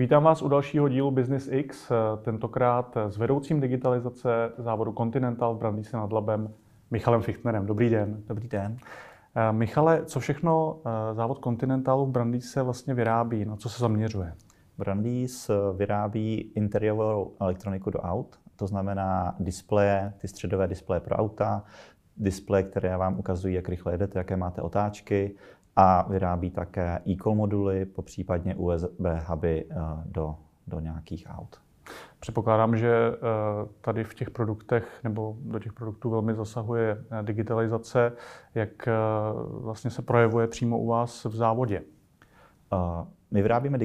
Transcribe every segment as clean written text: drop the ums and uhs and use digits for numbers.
Vítám vás u dalšího dílu Byznys X, tentokrát s vedoucím digitalizace závodu Continental v Brandýse nad Labem, Michalem Fichtnerem. Dobrý den. Dobrý den. Michale, co všechno závod Continental v Brandýse vlastně vyrábí, na co se zaměřuje? Brandýs vyrábí interiérovou elektroniku do aut, to znamená displeje, ty středové displeje pro auta, displeje, které vám ukazují, jak rychle jedete, jaké máte otáčky, a vyrábí také e-call moduly, popřípadně USB huby do nějakých aut. Předpokládám, že tady v těch produktech nebo do těch produktů velmi zasahuje digitalizace. Jak vlastně se projevuje přímo u vás v závodě? My vyrábíme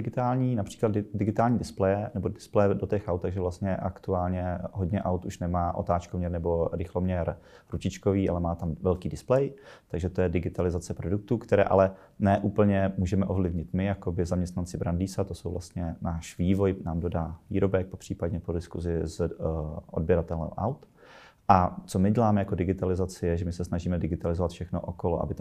například digitální displeje nebo displeje do těch aut, takže vlastně aktuálně hodně aut už nemá otáčkoměr nebo rychloměr ručičkový, ale má tam velký displej, takže to je digitalizace produktů, které ale ne úplně můžeme ovlivnit my, jako by zaměstnanci Brandýsa, to jsou vlastně náš vývoj, nám dodá výrobek, popřípadně po diskuzi s odběratelem aut. A co my děláme jako digitalizaci je, že my se snažíme digitalizovat všechno okolo, aby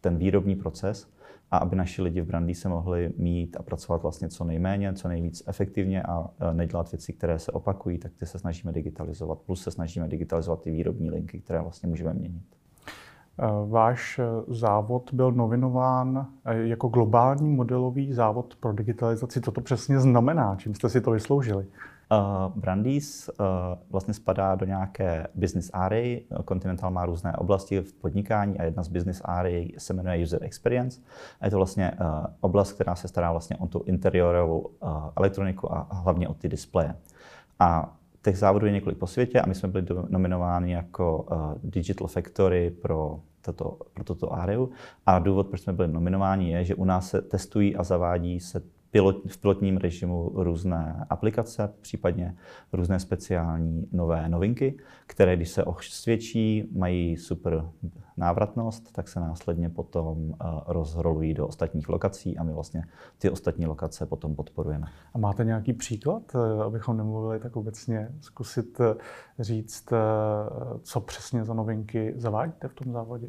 ten výrobní proces a aby naši lidi v Brandýse mohli mít a pracovat vlastně co nejméně, co nejvíc efektivně a nedělat věci, které se opakují, tak ty se snažíme digitalizovat. Plus se snažíme digitalizovat ty výrobní linky, které vlastně můžeme měnit. Váš závod byl nominován jako globální modelový závod pro digitalizaci. Co to přesně znamená? Čím jste si to vysloužili? Brandýs vlastně spadá do nějaké business area. Continental má různé oblasti v podnikání a jedna z business area se jmenuje User Experience. A je to vlastně oblast, která se stará vlastně o tu interiérovou elektroniku a hlavně o ty displeje. A těch závodů je několik po světě a my jsme byli nominováni jako Digital Factory pro toto areu. A důvod, proč jsme byli nominováni, je, že u nás se testují a zavádí se v pilotním režimu různé aplikace, případně různé speciální nové novinky, které, když se osvědčí, mají super návratnost, tak se následně potom rozrolují do ostatních lokací a my vlastně ty ostatní lokace potom podporujeme. A máte nějaký příklad, abychom nemluvili tak obecně, zkusit říct, co přesně za novinky zavádíte v tom závodě?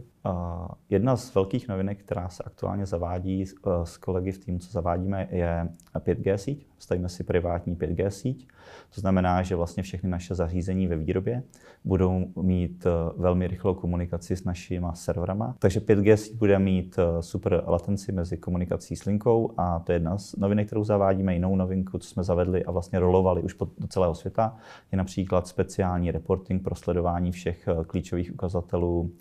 Jedna z velkých novinek, která se aktuálně zavádí s kolegy v týmu, co zavádíme, je 5G síť. Stavíme si privátní 5G síť. To znamená, že vlastně všechny naše zařízení ve výrobě budou mít velmi rychlou komunikaci s našima serverama. Takže 5G síť bude mít super latenci mezi komunikací s linkou a to je jedna z novinek, kterou zavádíme. Jinou novinku, co jsme zavedli a vlastně rolovali už do celého světa, je například speciální reporting pro sledování všech klíčových ukazatelů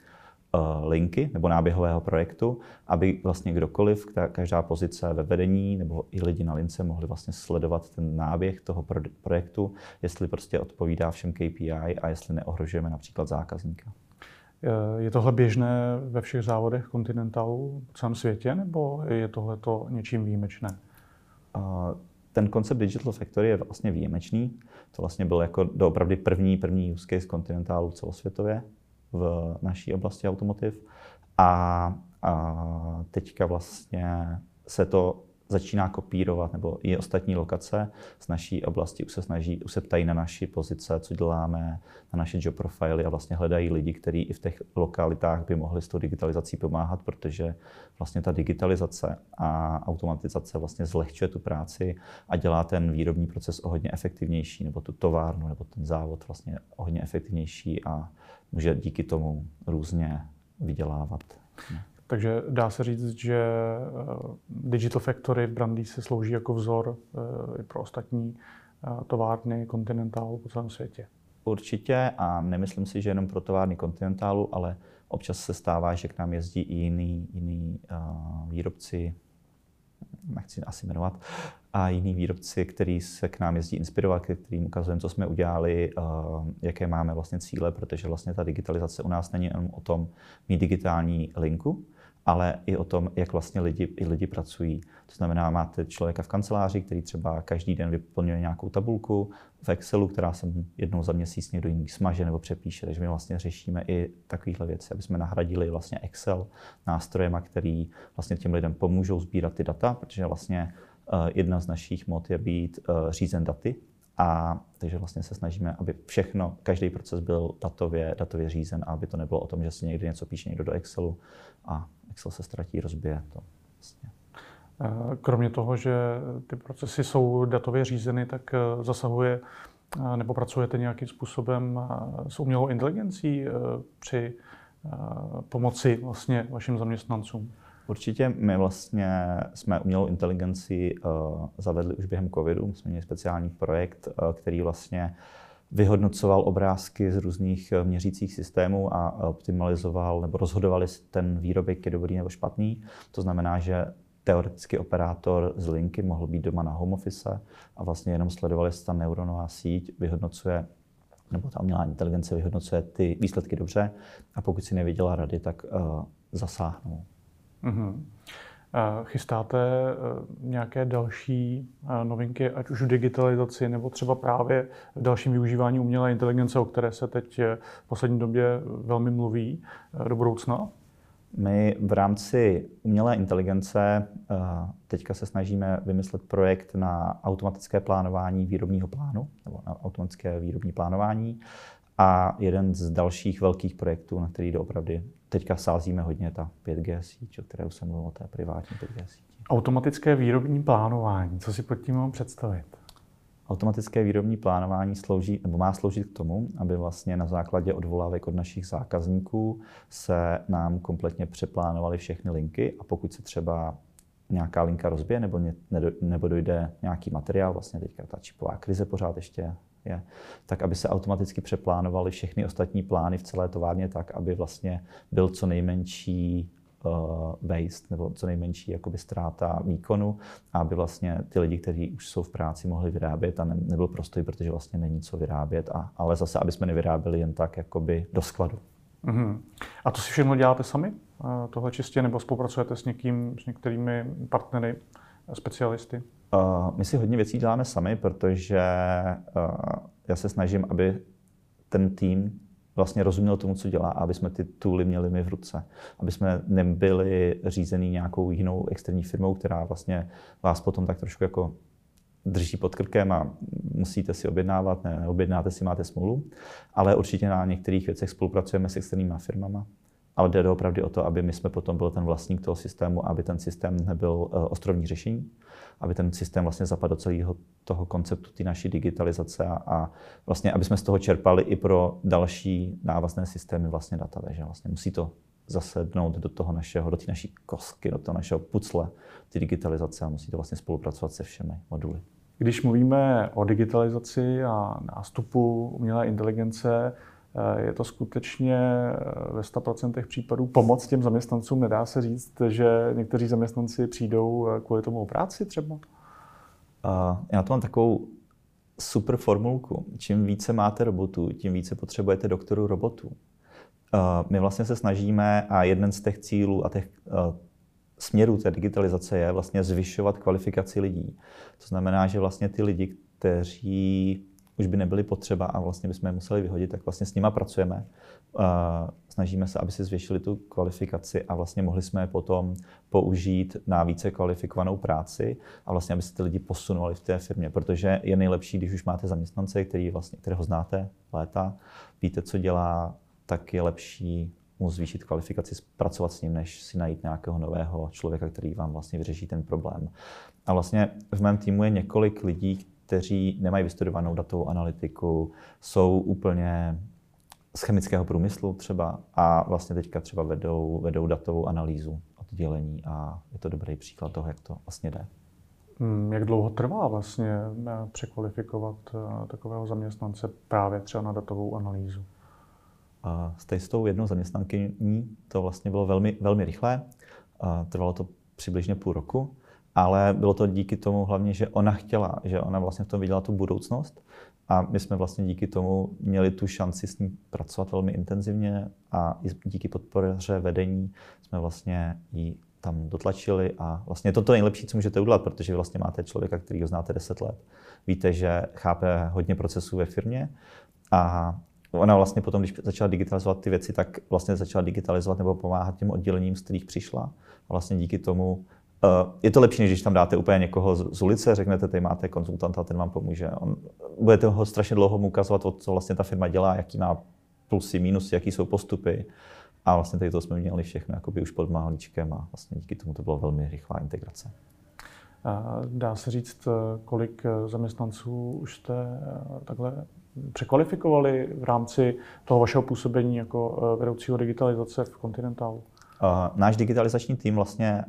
linky nebo náběhového projektu, aby vlastně kdokoliv, každá pozice ve vedení nebo i lidi na lince mohli vlastně sledovat ten náběh toho projektu, jestli prostě odpovídá všem KPI a jestli neohrožujeme například zákazníka. Je tohle běžné ve všech závodech Continentalu v celém světě, nebo je tohleto něčím výjimečné? Ten koncept Digital Factory je vlastně výjimečný. To vlastně byl jako doopravdy první use case Continentalu celosvětově v naší oblasti automotiv a teďka vlastně se to začíná kopírovat, nebo i ostatní lokace z naší oblasti už se ptají na naši pozice, co děláme, na naše job profily a vlastně hledají lidi, kteří i v těch lokalitách by mohli s tou digitalizací pomáhat, protože vlastně ta digitalizace a automatizace vlastně zlehčuje tu práci a dělá ten výrobní proces o hodně efektivnější, nebo tu továrnu, nebo ten závod vlastně o hodně efektivnější a může díky tomu různě vydělávat. Takže dá se říct, že Digital Factory v Brandýse slouží jako vzor i pro ostatní továrny Continentalu po celém světě. Určitě a nemyslím si, že jenom pro továrny Continentalu, ale občas se stává, že k nám jezdí i jiní výrobci, nechci asi jmenovat, a jiní výrobci, který se k nám jezdí inspirovat, kterým ukazujeme, co jsme udělali, jaké máme vlastně cíle, protože vlastně ta digitalizace u nás není jenom o tom mít digitální linku, ale i o tom, jak vlastně lidi pracují. To znamená, máte člověka v kanceláři, který třeba každý den vyplňuje nějakou tabulku v Excelu, která se jednou za měsíc někdo jiný smaže nebo přepíše. Takže my vlastně řešíme i takovéhle věci, aby jsme nahradili vlastně Excel nástrojema, který vlastně těm lidem pomůžou sbírat ty data, protože vlastně jedna z našich mod je být řízen daty. A takže vlastně se snažíme, aby všechno, každý proces byl datově řízen a aby to nebylo o tom, že si někdy něco píše někdo do Excelu a Excel se ztratí, rozbije to. Vlastně. Kromě toho, že ty procesy jsou datově řízeny, tak zasahuje nebo pracujete nějakým způsobem s umělou inteligencí při pomoci vlastně vašim zaměstnancům? Určitě. My vlastně jsme umělou inteligenci zavedli už během covidu. My jsme měli speciální projekt, který vlastně vyhodnocoval obrázky z různých měřících systémů a optimalizoval nebo rozhodoval, jestli ten výrobek je dobrý nebo špatný. To znamená, že teoreticky operátor z linky mohl být doma na home office a vlastně jenom sledoval, jestli ta neuronová síť vyhodnocuje, nebo ta umělá inteligence vyhodnocuje ty výsledky dobře, a pokud si nevěděla rady, tak zasáhnou. Mm-hmm. Chystáte nějaké další novinky, ať už v digitalizaci, nebo třeba právě v dalším využívání umělé inteligence, o které se teď v poslední době velmi mluví, do budoucna? My v rámci umělé inteligence teďka se snažíme vymyslet projekt na automatické plánování výrobního plánu, nebo na automatické výrobní plánování. A jeden z dalších velkých projektů, na který doopravdy teďka sázíme hodně, ta 5G síť, o které už jsem mluvil, o té privátní 5G síti. Automatické výrobní plánování, co si pod tím mám představit? Automatické výrobní plánování slouží, nebo má sloužit k tomu, aby vlastně na základě odvolávek od našich zákazníků se nám kompletně přeplánovaly všechny linky, a pokud se třeba nějaká linka rozbije nebo dojde nějaký materiál, vlastně teďka ta čipová krize pořád ještě je, tak aby se automaticky přeplánovaly všechny ostatní plány v celé továrně tak, aby vlastně byl co nejmenší waste, nebo co nejmenší jakoby ztráta výkonu, a aby vlastně ty lidi, kteří už jsou v práci, mohli vyrábět a nebyl prostoj, protože vlastně není co vyrábět, ale zase, aby jsme nevyráběli jen tak jakoby do skladu. Mm-hmm. A to si všechno děláte sami? Tohle čistě, nebo spolupracujete s některými partnery, specialisty? My si hodně věcí děláme sami, protože já se snažím, aby ten tým vlastně rozuměl tomu, co dělá, a aby jsme ty tooly měli my v ruce. Aby jsme nebyli řízený nějakou jinou externí firmou, která vlastně vás potom tak trošku jako drží pod krkem a musíte si objednávat, neobjednáte si, máte smůlu. Ale určitě na některých věcech spolupracujeme s externíma firmama. Ale jde opravdu o to, aby my jsme potom byli ten vlastník toho systému, aby ten systém nebyl ostrovní řešení, aby ten systém vlastně zapadl do celého toho konceptu té naší digitalizace, a vlastně, aby jsme z toho čerpali i pro další návazné systémy vlastně data. Takže vlastně musí to zasednout do toho našeho, do té naší kostky, do toho našeho pucle, ty digitalizace, a musí to vlastně spolupracovat se všemi moduly. Když mluvíme o digitalizaci a nástupu umělé inteligence, je to skutečně ve 100% případů pomoc těm zaměstnancům? Nedá se říct, že někteří zaměstnanci přijdou kvůli tomu o práci třeba? Já to mám takovou super formulku. Čím více máte robotů, tím více potřebujete doktorů robotů. My vlastně se snažíme, a jeden z těch cílů a těch směrů té digitalizace je vlastně zvyšovat kvalifikaci lidí. To znamená, že vlastně ty lidi, kteří už by nebyly potřeba a vlastně bychom je museli vyhodit, tak vlastně s nima pracujeme. Snažíme se, aby si zvětšili tu kvalifikaci a vlastně mohli jsme je potom použít na více kvalifikovanou práci a vlastně, aby se ty lidi posunovali v té firmě, protože je nejlepší, když už máte zaměstnance, kterého znáte léta, víte, co dělá, tak je lepší mu zvýšit kvalifikaci, pracovat s ním, než si najít nějakého nového člověka, který vám vlastně vyřeší ten problém. A vlastně v mém týmu je několik lidí, kteří nemají vystudovanou datovou analytiku, jsou úplně z chemického průmyslu třeba a vlastně teďka třeba vedou datovou analýzu oddělení, a je to dobrý příklad toho, jak to vlastně jde. Jak dlouho trvá vlastně překvalifikovat takového zaměstnance právě třeba na datovou analýzu? S tou jednou zaměstnankyní to vlastně bylo velmi, velmi rychlé, trvalo to přibližně půl roku. Ale bylo to díky tomu hlavně, že ona chtěla, že ona vlastně v tom viděla tu budoucnost, a my jsme vlastně díky tomu měli tu šanci s ní pracovat velmi intenzivně a i díky podpoře vedení jsme vlastně ji tam dotlačili, a vlastně je to nejlepší, co můžete udělat, protože vlastně máte člověka, kterýho znáte 10 let. Víte, že chápe hodně procesů ve firmě, a ona vlastně potom, když začala digitalizovat ty věci, tak vlastně začala digitalizovat nebo pomáhat těm oddělením, z kterých přišla, a vlastně díky tomu je to lepší, než když tam dáte úplně někoho z ulice, řeknete, tady máte konzultanta, ten vám pomůže. Budete ho strašně dlouho ukazovat, co vlastně ta firma dělá, jaký má plusy, minusy, jaký jsou postupy. A vlastně tady to jsme měli všechno jakoby už pod maličkem, a vlastně díky tomu to byla velmi rychlá integrace. Dá se říct, kolik zaměstnanců už jste takhle překvalifikovali v rámci toho vašeho působení jako vedoucího digitalizace v Continentalu? Náš digitalizační tým vlastně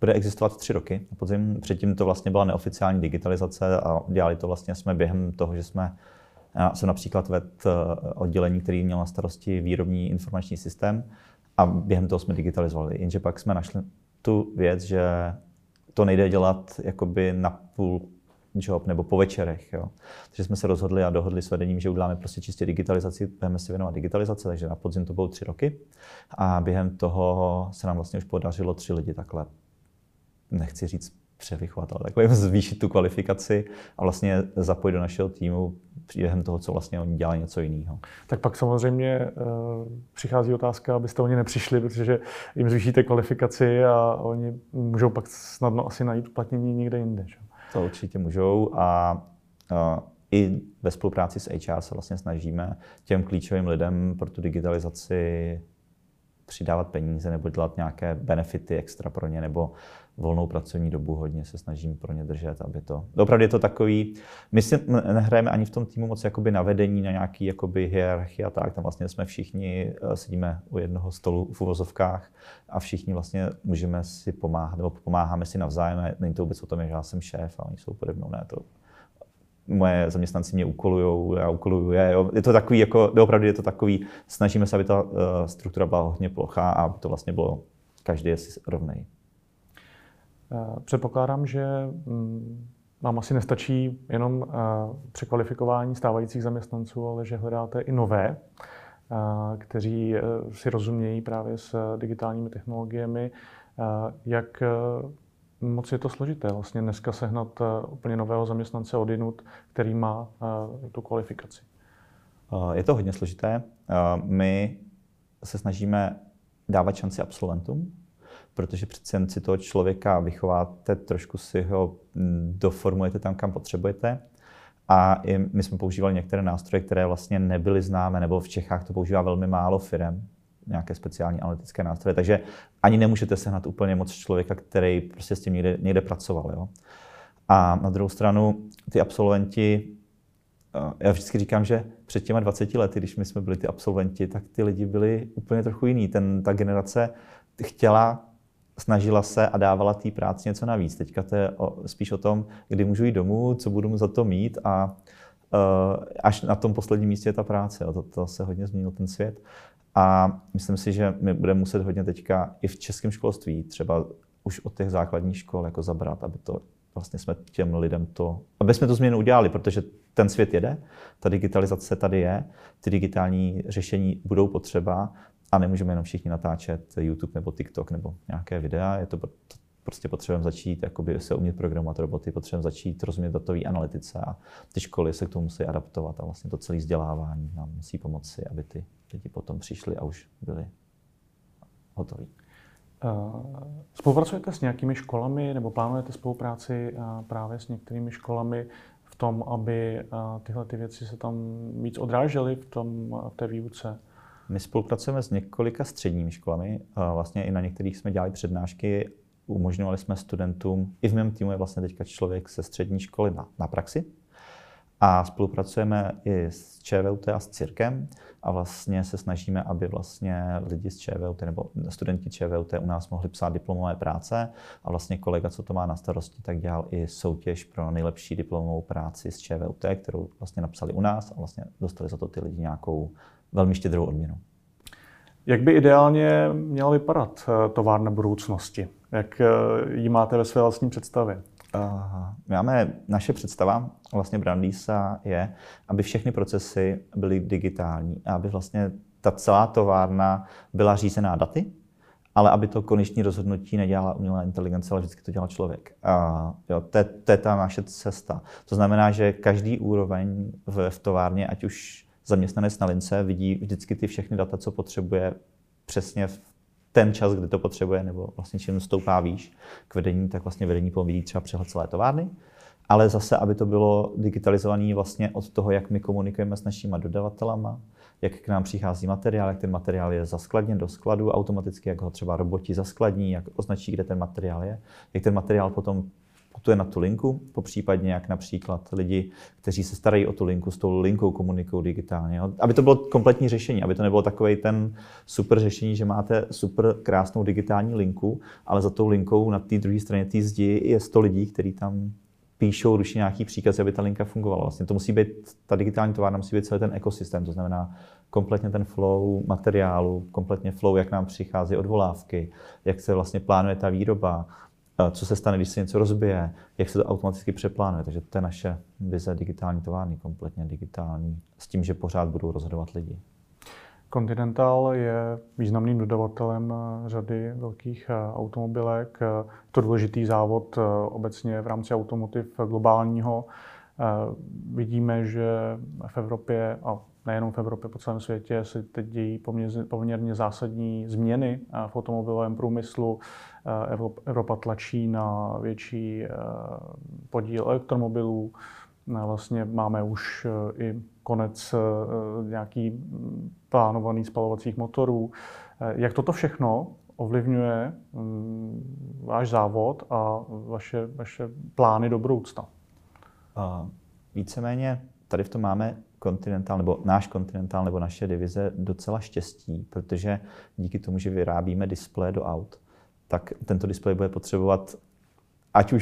bude existovat 3 roky. Na podzim, předtím to vlastně byla neoficiální digitalizace a dělali to vlastně jsme během toho, že jsem například vedl oddělení, který měl na starosti výrobní informační systém a během toho jsme digitalizovali. Jenže pak jsme našli tu věc, že to nejde dělat jakoby na půl job nebo po večerech. Jo. Takže jsme se rozhodli a dohodli s vedením, že uděláme prostě čistě digitalizaci, budeme se věnovat digitalizaci, takže na podzim to bylo 3 roky. A během toho se nám vlastně už podařilo 3 lidi takhle, nechci říct převychovat, ale takhle zvýšit tu kvalifikaci a vlastně zapojit do našeho týmu během toho, co vlastně oni dělají něco jiného. Tak pak samozřejmě přichází otázka, abyste oni nepřišli, protože jim zvýšíte kvalifikaci a oni můžou pak snadno asi najít uplatnění někde jinde. Že? To určitě můžou a i ve spolupráci s HR se vlastně snažíme těm klíčovým lidem pro tu digitalizaci přidávat peníze nebo dělat nějaké benefity extra pro ně, nebo volnou pracovní dobu hodně se snažím pro ně držet, aby to... Opravdu je to takový... My si nehrajeme ani v tom týmu moc jakoby na vedení, na nějaký jakoby hierarchii a tak. Tam vlastně jsme všichni, sedíme u jednoho stolu v uvozovkách a všichni vlastně můžeme si pomáhat, nebo pomáháme si navzájem. Není to vůbec o tom, že já jsem šéf a oni jsou pode mnou, ne to. Moje zaměstnanci mě úkolujou, já úkoluju je. Jo. Je to takový, jako, opravdu je to takový, snažíme se, aby ta struktura byla hodně plochá a aby to vlastně bylo, každý je si rovnej. Předpokládám, že vám asi nestačí jenom překvalifikování stávajících zaměstnanců, ale že hledáte i nové, kteří si rozumějí právě s digitálními technologiemi. Jak moc je to složité vlastně dneska sehnat úplně nového zaměstnance odjinud, který má tu kvalifikaci? Je to hodně složité. My se snažíme dávat šanci absolventům, protože přece jen si toho člověka vychováte, trošku si ho doformujete tam, kam potřebujete. A i my jsme používali některé nástroje, které vlastně nebyly známé, nebo v Čechách to používá velmi málo firem, nějaké speciální analytické nástroje, takže ani nemůžete sehnat úplně moc člověka, který prostě s tím někde pracoval. Jo? A na druhou stranu ty absolventi, já vždycky říkám, že před těma 20 lety, když my jsme byli ty absolventi, tak ty lidi byli úplně trochu jiný. Ta generace chtěla, snažila se a dávala té práci něco navíc. Teďka to je spíš o tom, kdy můžu jít domů, co budu za to mít a až na tom posledním místě je ta práce. To se hodně změnil ten svět. A myslím si, že my budeme muset hodně teďka i v českém školství, třeba už od těch základních škol jako zabrat, aby to vlastně jsme těm lidem to, aby jsme tu změnu udělali, protože ten svět jede, ta digitalizace tady je, ty digitální řešení budou potřeba a nemůžeme jenom všichni natáčet YouTube nebo TikTok nebo nějaké videa, je to prostě potřebujeme začít jakoby se umět programovat roboty, potřebujeme začít rozumět datové analytice a ty školy se k tomu musí adaptovat a vlastně to celé vzdělávání nám musí pomoci, aby ty lidi potom přišli a už byli hotoví. Spolupracujete s nějakými školami nebo plánujete spolupráci právě s některými školami v tom, aby tyhle ty věci se tam víc odrážely v té výuce? My spolupracujeme s několika středními školami, vlastně i na některých jsme dělali přednášky. Umožňovali jsme studentům, i v mém týmu je vlastně teďka člověk ze střední školy na praxi. A spolupracujeme i s ČVUT a s CIRkem a vlastně se snažíme, aby vlastně lidi z ČVUT nebo studenti ČVUT u nás mohli psát diplomové práce a vlastně kolega, co to má na starosti, tak dělal i soutěž pro nejlepší diplomovou práci z ČVUT, kterou vlastně napsali u nás a vlastně dostali za to ty lidi nějakou velmi štědrou odměnu. Jak by ideálně měla vypadat továrna budoucnosti? Jak ji máte ve své vlastní představě? Naše představa vlastně Brandýsa je, aby všechny procesy byly digitální a aby vlastně ta celá továrna byla řízená daty, ale aby to konečné rozhodnutí nedělala umělá inteligence, ale vždycky to dělal člověk. To je ta naše cesta. To znamená, že každý úroveň v továrně, ať už zaměstnanec na lince, vidí vždycky ty všechny data, co potřebuje přesně v ten čas, kdy to potřebuje, nebo vlastně čím stoupá výš k vedení, tak vlastně vedení povidí třeba přehled celé továrny. Ale zase, aby to bylo digitalizované vlastně od toho, jak my komunikujeme s našimi dodavatelama, jak k nám přichází materiál, jak ten materiál je zaskladněn do skladu automaticky, jak ho třeba roboti zaskladní, jak označí, kde ten materiál je, jak ten materiál potom diskutuje na tu linku, popřípadně jak například lidi, kteří se starají o tu linku, s tou linkou komunikují digitálně. Aby to bylo kompletní řešení, aby to nebylo takový ten super řešení, že máte super krásnou digitální linku, ale za tou linkou na té druhé straně té zdi je 100 lidí, kteří tam píšou, ruší nějaký příkaz, aby ta linka fungovala. Vlastně to musí být, ta digitální továrna musí být celý ten ekosystém, to znamená kompletně ten flow materiálu, kompletně flow, jak nám přichází odvolávky, jak se vlastně plánuje ta výroba, co se stane, když se něco rozbije, jak se to automaticky přeplánuje. Takže to je naše vize digitální továrny, kompletně digitální, s tím, že pořád budou rozhodovat lidi. Continental je významným dodavatelem řady velkých automobilek. Je to důležitý závod obecně v rámci automotiv globálního. Vidíme, že v Evropě a nejenom v Evropě, po celém světě se teď dějí poměrně zásadní změny v automobilovém průmyslu. Evropa tlačí na větší podíl elektromobilů. Vlastně máme už i konec nějaký plánovaný spalovacích motorů. Jak toto všechno ovlivňuje váš závod a vaše plány do budoucna? Víceméně tady v tom máme Continental, nebo náš Continental, nebo naše divize docela štěstí, protože díky tomu, že vyrábíme displeje do aut, tak tento displej bude potřebovat ať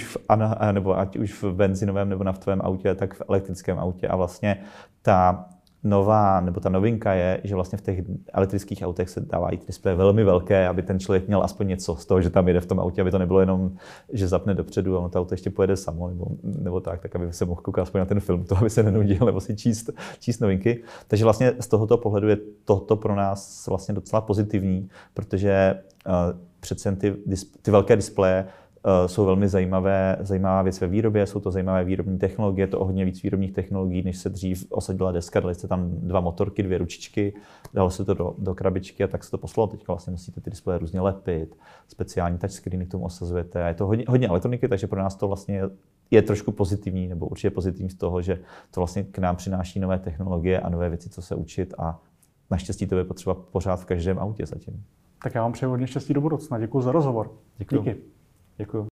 už v benzinovém nebo naftovém autě, tak v elektrickém autě. A vlastně ta novinka je, že vlastně v těch elektrických autech se dávají displeje velmi velké, aby ten člověk měl aspoň něco z toho, že tam jede v tom autě, aby to nebylo jenom, že zapne dopředu a ono to auto ještě pojede samo, nebo tak aby se mohl koukat aspoň na ten film, to, aby se nenudil, nebo si číst novinky. Takže vlastně z tohoto pohledu je toto pro nás vlastně docela pozitivní, protože přece ty velké displeje jsou velmi zajímavá věc ve výrobě, jsou to zajímavé výrobní technologie, je to o hodně víc výrobních technologií, než se dřív osadila deska, dali jste tam dva motorky, dvě ručičky, dalo se to do krabičky a tak se to poslalo. Teď vlastně musíte ty displeje různě lepit, speciální touchscreeny k tomu osazujete a je to hodně elektroniky, takže pro nás to vlastně je trošku pozitivní, nebo určitě pozitivní z toho, že to vlastně k nám přináší nové technologie a nové věci, co se učit, a naštěstí to je potřeba pořád v každém autě zatím. Tak já vám přeji hodně štěstí do budoucna. Děkuji za rozhovor. Děkuji. Děkuji.